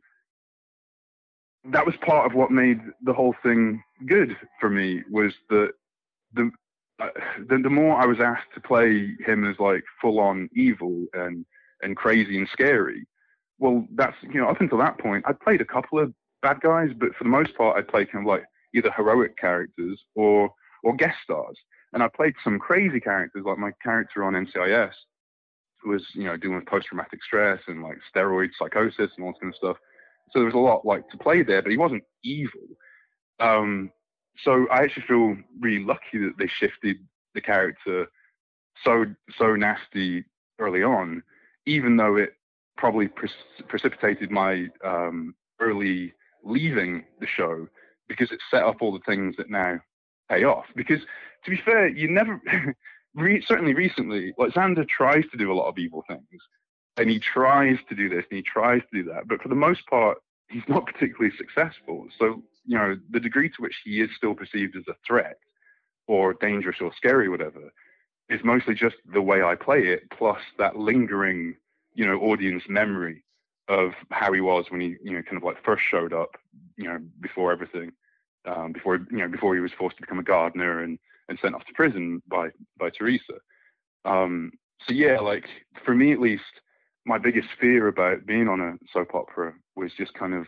that was part of what made the whole thing good for me, was that the, uh, the, the more I was asked to play him as like full on evil and, and crazy and scary. Well, that's, you know, up until that point, I'd played a couple of bad guys, but for the most part, I'd played kind of like either heroic characters or, or guest stars. And I played some crazy characters, like my character on N C I S. Was, you know, dealing with post-traumatic stress and like steroid psychosis and all this kind of stuff. So there was a lot like to play there, but he wasn't evil. Um, so I actually feel really lucky that they shifted the character so so nasty early on, even though it probably pre precipitated my um, early leaving the show, because it set up all the things that now pay off. Because to be fair, you never... Re certainly recently, like Xander tries to do a lot of evil things, and he tries to do this and he tries to do that, but for the most part he's not particularly successful. So you know, the degree to which he is still perceived as a threat or dangerous or scary or whatever is mostly just the way I play it, plus that lingering, you know, audience memory of how he was when he, you know, kind of like first showed up, you know, before everything, um before, you know, before he was forced to become a gardener and and sent off to prison by by Teresa. Um, so yeah, like for me at least, my biggest fear about being on a soap opera was just kind of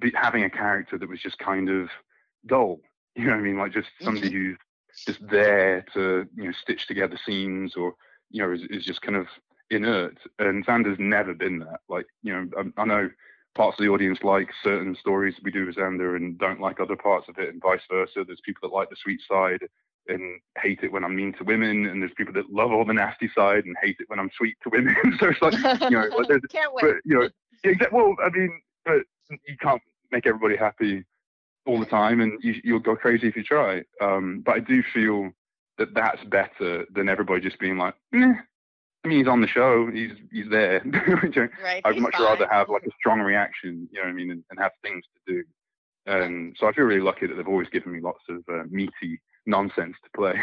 be, having a character that was just kind of dull. You know what I mean? Like just somebody who's just there to, you know, stitch together scenes, or you know, is, is just kind of inert. And Xander's never been that. Like, you know, I, I know parts of the audience like certain stories we do with Xander and don't like other parts of it, and vice versa. There's people that like the sweet side and hate it when I'm mean to women, and there's people that love all the nasty side and hate it when I'm sweet to women. So it's like, you know, like there's, can't wait. But, you know, exactly, well, I mean, but you can't make everybody happy all the time, and you, you'll go crazy if you try. Um, but I do feel that that's better than everybody just being like, meh. I mean, he's on the show, he's he's there. Right, I'd he's much fine. rather have like a strong reaction, you know what I mean, and, and have things to do. Um, so I feel really lucky that they've always given me lots of uh, meaty nonsense to play.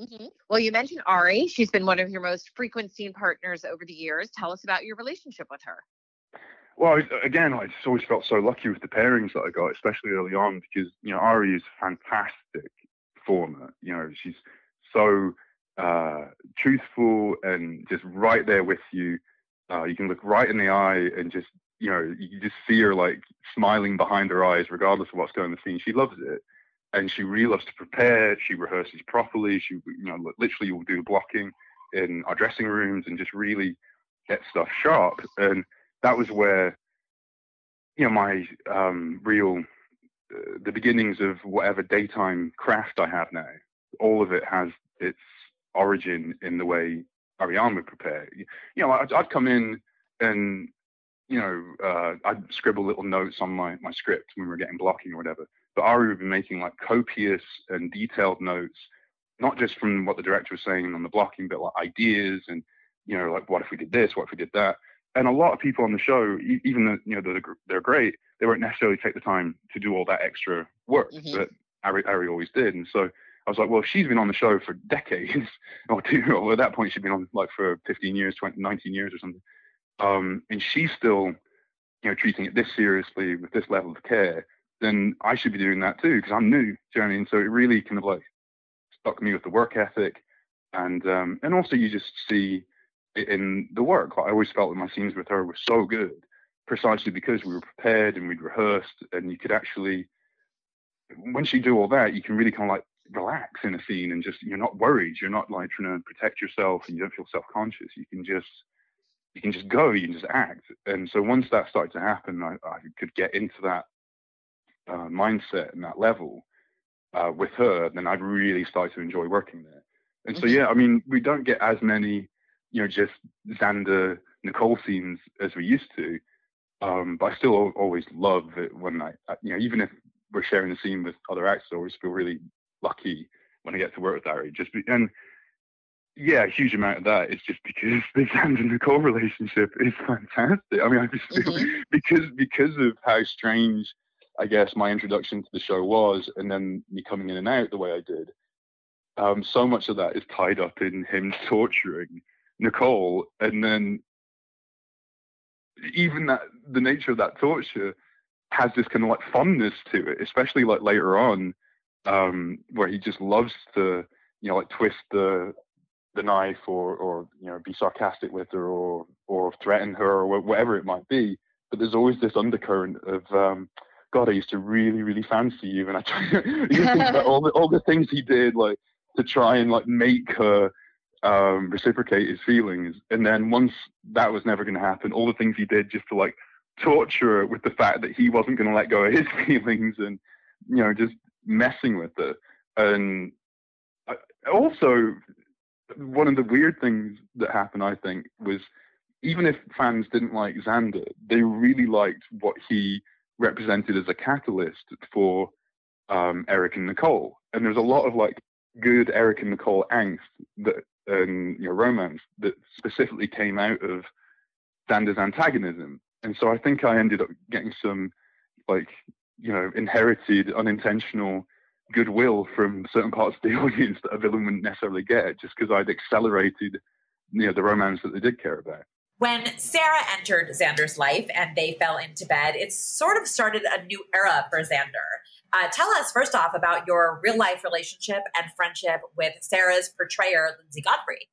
Mm-hmm. Well, you mentioned Ari. She's been one of your most frequent scene partners over the years. Tell us about your relationship with her. Well, again, I just always felt so lucky with the pairings that I got, especially early on, because, you know, Ari is a fantastic performer. You know, she's so... Uh, truthful and just right there with you. Uh, you can look right in the eye and just, you know, you just see her like smiling behind her eyes, regardless of what's going on in the scene. She loves it, and she really loves to prepare. She rehearses properly. She, you know, literally will do blocking in our dressing rooms and just really get stuff sharp. And that was where, you know, my um, real uh, the beginnings of whatever daytime craft I have now. All of it has its origin in the way Ariane would prepare. You know, I'd, I'd come in and, you know, uh, I'd scribble little notes on my, my script when we were getting blocking or whatever, but Ari would be making like copious and detailed notes, not just from what the director was saying on the blocking, but like ideas and, you know, like what if we did this, what if we did that. and a lot of people on the show, even though, you know, they're, they're great, they won't necessarily take the time to do all that extra work mm-hmm. that Ari, Ari always did. And so I was like, well, she's been on the show for decades, or two, or at that point she'd been on like for fifteen years, twenty, nineteen years or something. Um, and she's still, you know, treating it this seriously with this level of care, then I should be doing that too, because I'm new, do you know what I mean? So it really kind of like stuck me with the work ethic. And um, and also you just see it in the work. Like I always felt that my scenes with her were so good, precisely because we were prepared and we'd rehearsed, and you could actually, once you do all that, you can really kind of like relax in a scene and just, you're not worried. You're not like trying to protect yourself, and you don't feel self-conscious. You can just, you can just go, you can just act. And so once that started to happen, I, I could get into that uh, mindset and that level uh, with her, then I really started to enjoy working there. And so, yeah, I mean, we don't get as many, you know, just Xander, Nicole scenes as we used to. Um, but I still always love it when I, you know, even if we're sharing a scene with other actors, I always feel really lucky when I get to work with Ari. Just be, and yeah, a huge amount of that is just because the Xander Nicole relationship is fantastic. I mean, I just feel mm-hmm. because because of how strange, I guess, my introduction to the show was, and then me coming in and out the way I did. Um, so much of that is tied up in him torturing Nicole, and then even that the nature of that torture has this kind of like fondness to it, especially like later on, um, where he just loves to, you know, like twist the the knife or or you know be sarcastic with her or or threaten her or whatever it might be. But there's always this undercurrent of um, God, I used to really really fancy you, and I try to think about all the all the things he did like to try and like make her. Um, reciprocate his feelings, and then once that was never going to happen, all the things he did just to like torture her with the fact that he wasn't going to let go of his feelings, and you know just messing with her. And I, also one of the weird things that happened, I think, was even if fans didn't like Xander, they really liked what he represented as a catalyst for um, Eric and Nicole. And there's a lot of like good Eric and Nicole angst that and you know, romance that specifically came out of Xander's antagonism. And so I think I ended up getting some like, you know, inherited unintentional goodwill from certain parts of the audience that a villain wouldn't necessarily get, just because I'd accelerated, you know, the romance that they did care about. When Sarah entered Xander's life and they fell into bed, it sort of started a new era for Xander. Uh, tell us, first off, about your real-life relationship and friendship with Sarah's portrayer, Lindsay Godfrey.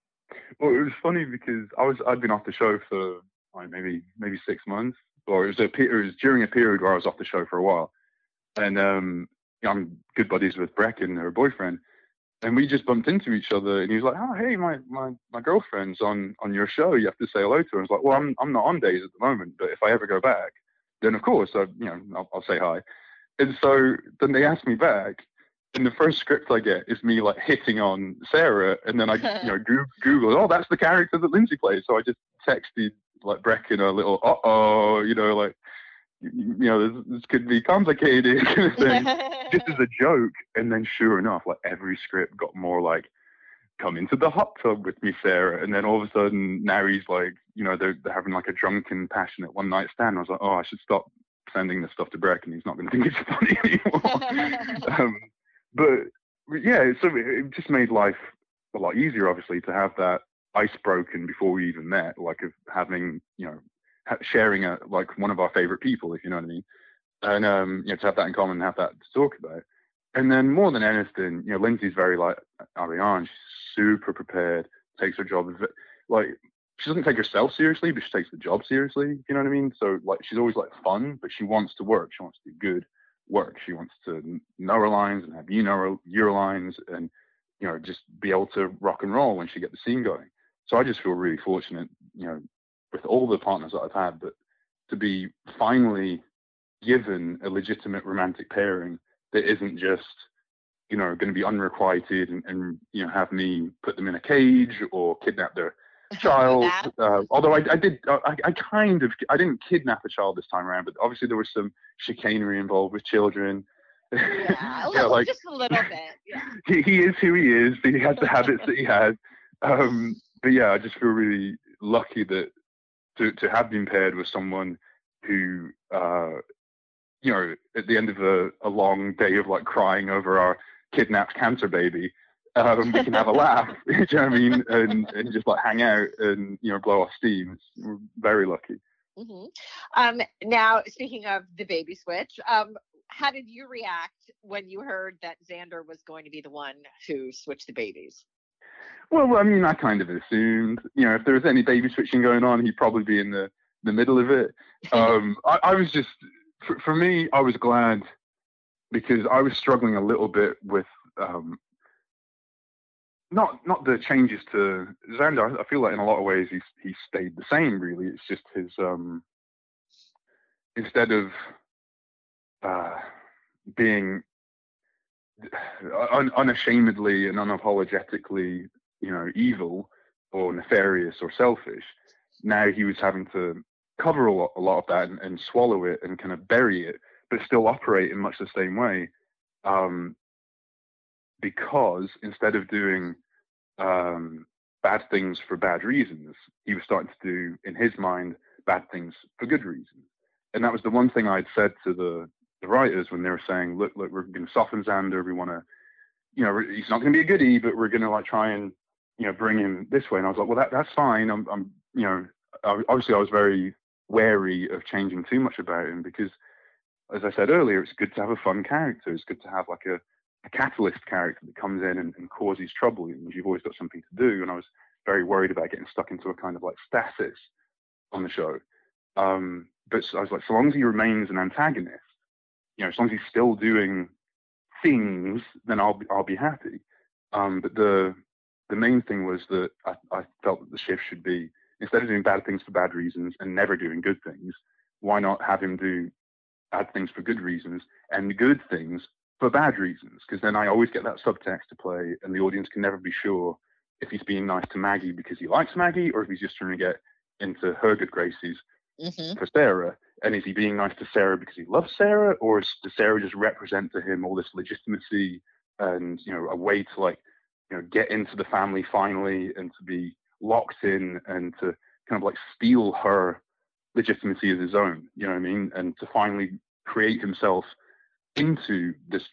Well, it was funny because I was, I'd been off the show for like, maybe maybe six months. Or it was, a, it was during a period where I was off the show for a while. And um, I'm good buddies with Brecken, her boyfriend. And we just bumped into each other, and he was like, "Oh, hey, my, my, my girlfriend's on, on your show. You have to say hello to her." I was like, "Well, I'm I'm not on Days at the moment, but if I ever go back, then of course, I, you know, I'll, I'll say hi." And so then they asked me back, and the first script I get is me like hitting on Sarah, and then I you know go- Googled, "Oh, that's the character that Lindsay plays." So I just texted like Brecken a little, "Uh oh, you know, like." you know, this, this could be complicated, just as a joke. And then sure enough, like every script got more like, "Come into the hot tub with me, Sarah." And then all of a sudden now he's like, you know, they're, they're having like a drunken, passionate one night stand. I was like, oh, I should stop sending this stuff to Breck, and he's not going to think it's funny anymore. um, but yeah, so it, it just made life a lot easier, obviously, to have that ice broken before we even met, like of having, you know, sharing a like one of our favorite people, if you know what I mean, and um you know to have that in common and have that to talk about. And then more than anything, you know Lindsay's very like Ariane. She's super prepared, takes her job like she doesn't take herself seriously, but she takes the job seriously, if you know what I mean. So like she's always like fun, but she wants to work, she wants to do good work, she wants to know her lines and have you know your lines, and you know just be able to rock and roll when she get the scene going. So I just feel really fortunate, you know with all the partners that I've had, but to be finally given a legitimate romantic pairing that isn't just, you know, going to be unrequited and, and you know, have me put them in a cage or kidnap their child. uh, although I, I did, I, I kind of, I didn't kidnap a child this time around, but obviously there was some chicanery involved with children. Yeah, a little, yeah, like, just a little bit. Yeah. He, he is who he is. He has the habits that he has. Um, but yeah, I just feel really lucky that to, to have been paired with someone who, uh, you know, at the end of a, a long day of like crying over our kidnapped cancer baby, um, we can have a laugh, do you know what I mean? And, and just like hang out and, you know, blow off steam. It's, we're very lucky. Mm-hmm. Um, now, speaking of the baby switch, um, how did you react when you heard that Xander was going to be the one who switched the babies? Well, I mean, I kind of assumed, you know, if there was any baby switching going on, he'd probably be in the, the middle of it. Um, I, I was just, for, for me, I was glad because I was struggling a little bit with um, not not the changes to Xander. I feel like in a lot of ways he he stayed the same. Really, it's just his um, instead of uh, being un- unashamedly and unapologetically, you know, evil or nefarious or selfish. Now he was having to cover a lot, a lot of that and, and swallow it and kind of bury it, but still operate in much the same way. Um, because instead of doing um, bad things for bad reasons, he was starting to do, in his mind, bad things for good reasons. And that was the one thing I'd said to the, the writers when they were saying, look, look, we're going to soften Xander. We want to, you know, he's not going to be a goodie, but we're going to like try and, you know, bring him this way. And I was like, well, that, that's fine. I'm, I'm, you know, obviously I was very wary of changing too much about him because, as I said earlier, it's good to have a fun character. It's good to have like a, a catalyst character that comes in and, and causes trouble. And you've always got something to do. And I was very worried about getting stuck into a kind of like stasis on the show. Um, but I was like, so long as he remains an antagonist, you know, as long as he's still doing things, then I'll be, I'll be happy. Um, but the the main thing was that I, I felt that the shift should be, instead of doing bad things for bad reasons and never doing good things, why not have him do bad things for good reasons and good things for bad reasons? Because then I always get that subtext to play and the audience can never be sure if he's being nice to Maggie because he likes Maggie or if he's just trying to get into her good graces mm-hmm. for Sarah. And is he being nice to Sarah because he loves Sarah, or does Sarah just represent to him all this legitimacy and, you know, a way to like, you know, get into the family finally and to be locked in and to kind of like steal her legitimacy as his own, you know what I mean? And to finally create himself into this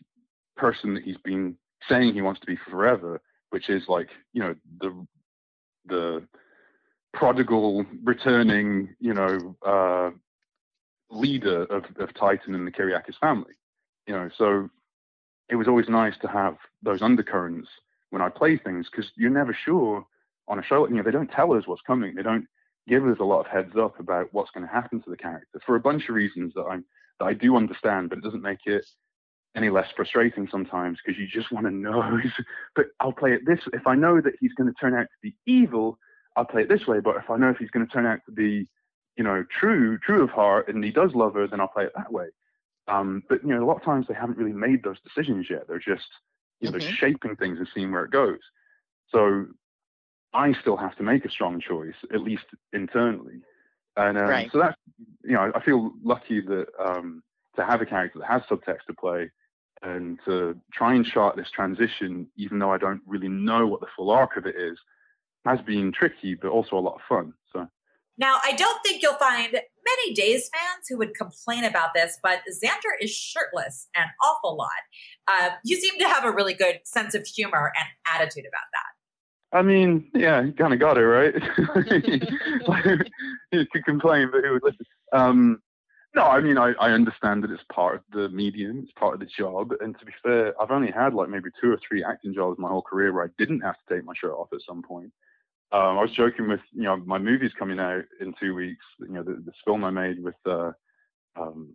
person that he's been saying he wants to be forever, which is like, you know, the the prodigal returning, you know, uh, leader of, of Titan and the Kyriakis family, you know? So it was always nice to have those undercurrents when I play things, because you're never sure on a show. You know, they don't tell us what's coming. They don't give us a lot of heads up about what's going to happen to the character for a bunch of reasons that I'm that I do understand, but it doesn't make it any less frustrating sometimes because you just want to know. But I'll play it this. If I know that he's going to turn out to be evil, I'll play it this way. But if I know if he's going to turn out to be, you know, true, true of heart, and he does love her, then I'll play it that way. Um, but you know, a lot of times they haven't really made those decisions yet. They're just, you know, mm-hmm. they're shaping things and seeing where it goes. So I still have to make a strong choice, at least internally. And um, right. so that's, you know, I feel lucky that um, to have a character that has subtext to play and to try and chart this transition, even though I don't really know what the full arc of it is, has been tricky, but also a lot of fun. So now, I don't think you'll find many Days fans who would complain about this, but Xander is shirtless an awful lot. Uh, you seem to have a really good sense of humor and attitude about that. I mean, yeah, he kind of got it, right? He could complain, but he would listen. Um, no, I mean, I, I understand that it's part of the medium, it's part of the job. And to be fair, I've only had like maybe two or three acting jobs my whole career where I didn't have to take my shirt off at some point. Um, I was joking with, you know, my movie's coming out in two weeks. You know, the, this film I made with, uh, um,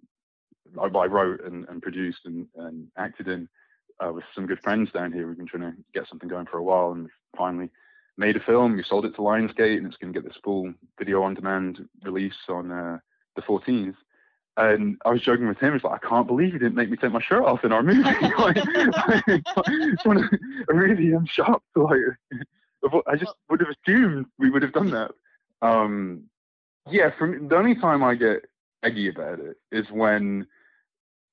I, I wrote and, and produced and, and acted in. Uh, with some good friends down here, we've been trying to get something going for a while, and we finally made a film. We sold it to Lionsgate, and it's going to get this full video on demand release on uh, the fourteenth. And I was joking with him, it's like, I can't believe you didn't make me take my shirt off in our movie. like, like, I really am shocked. Like, I just would have assumed we would have done that. Um, yeah, for me, the only time I get eggy about it is when,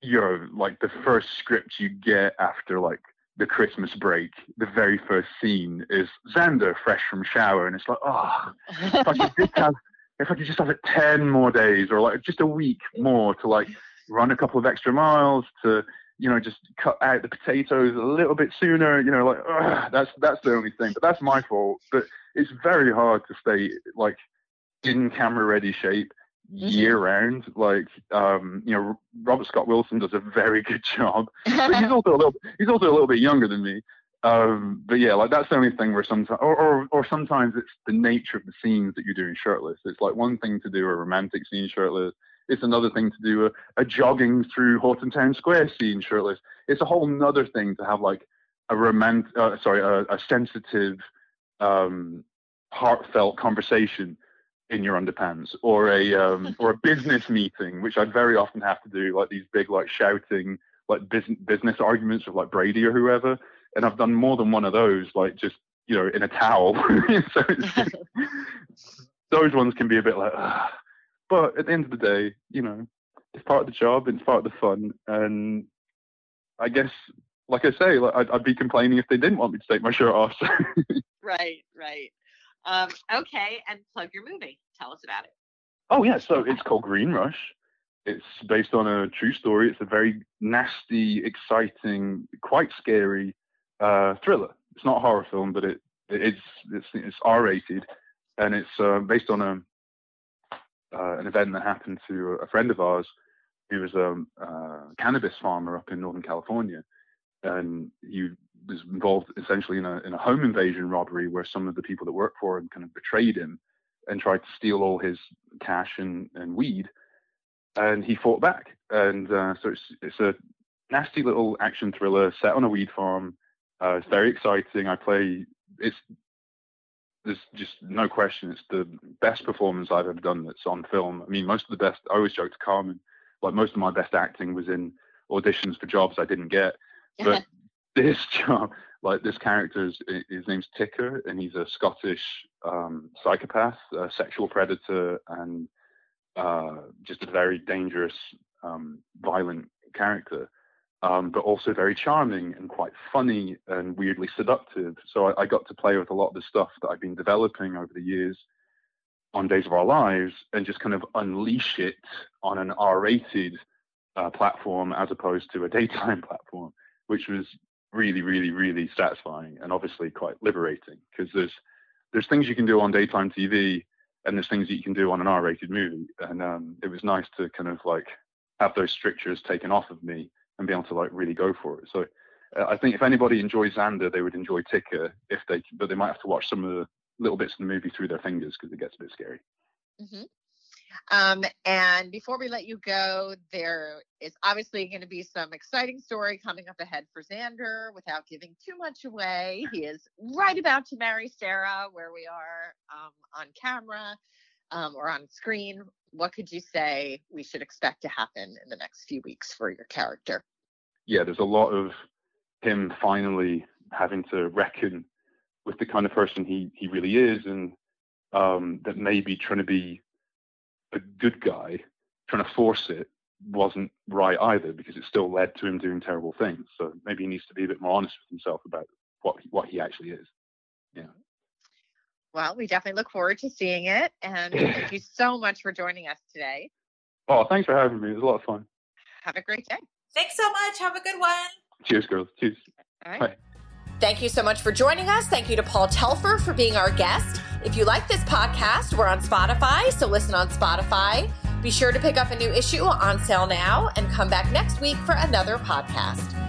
you know, like the first script you get after like the Christmas break, the very first scene is Xander fresh from shower, and it's like, oh, if I could just have if I could just have it ten more days or like just a week more to like run a couple of extra miles, to, you know, just cut out the potatoes a little bit sooner, you know, like, ugh, that's, that's the only thing, but that's my fault. But it's very hard to stay like in camera ready shape year round. Like, um, you know, Robert Scott Wilson does a very good job, but he's also a little, he's also a little bit younger than me. Um, but yeah, like that's the only thing where sometimes, or, or, or sometimes it's the nature of the scenes that you're doing shirtless. It's like one thing to do a romantic scene shirtless. It's another thing to do a, a jogging through Horton Town Square scene shirtless. It's a whole nother thing to have like a romantic, uh, sorry, a, a sensitive, um, heartfelt conversation in your underpants, or a, um, or a business meeting, which I very often have to do, like these big, like shouting, like business, business arguments with like Brady or whoever. And I've done more than one of those, like just, you know, in a towel. So it's just, those ones can be a bit like, ah. But at the end of the day, you know, it's part of the job, it's part of the fun. And I guess, like I say, like I'd, I'd be complaining if they didn't want me to take my shirt off. So. Right, right. Um, okay, and plug your movie. Tell us about it. Oh, yeah, so it's called Green Rush. It's based on a true story. It's a very nasty, exciting, quite scary uh, thriller. It's not a horror film, but it, it's, it's, it's R rated. And it's uh, based on a... Uh, an event that happened to a friend of ours who was a um, uh, cannabis farmer up in Northern California, and he was involved essentially in a, in a home invasion robbery where some of the people that worked for him kind of betrayed him and tried to steal all his cash and, and weed, and he fought back. And uh, so it's, it's a nasty little action thriller set on a weed farm. Uh, it's very exciting. I play... it's. There's just no question, it's the best performance I've ever done that's on film. I mean, most of the best, I always joke to Carmen, like most of my best acting was in auditions for jobs I didn't get. But this job, like this character, is, his name's Ticker, and he's a Scottish um, psychopath, a sexual predator, and uh, just a very dangerous, um, violent character. Um, but also very charming and quite funny and weirdly seductive. So I, I got to play with a lot of the stuff that I've been developing over the years on Days of Our Lives and just kind of unleash it on an R rated uh, platform as opposed to a daytime platform, which was really, really, really satisfying and obviously quite liberating, because there's there's things you can do on daytime T V and there's things that you can do on an R rated movie. And um, it was nice to kind of like have those strictures taken off of me and be able to like really go for it. So uh, I think if anybody enjoys Xander, they would enjoy Ticker, if they, but they might have to watch some of the little bits of the movie through their fingers because it gets a bit scary. Mm-hmm. Um, and before we let you go, there is obviously going to be some exciting story coming up ahead for Xander. Without giving too much away, he is right about to marry Sarah, where we are um, on camera um, or on screen. What could you say we should expect to happen in the next few weeks for your character? Yeah, there's a lot of him finally having to reckon with the kind of person he, he really is, and um, that maybe trying to be a good guy, trying to force it, wasn't right either, because it still led to him doing terrible things. So maybe he needs to be a bit more honest with himself about what he, what he actually is. Yeah. Well, we definitely look forward to seeing it. And thank you so much for joining us today. Oh, thanks for having me. It was a lot of fun. Have a great day. Thanks so much. Have a good one. Cheers, girls. Cheers. All right. Bye. Thank you so much for joining us. Thank you to Paul Telfer for being our guest. If you like this podcast, we're on Spotify, so listen on Spotify. Be sure to pick up a new issue on sale now and come back next week for another podcast.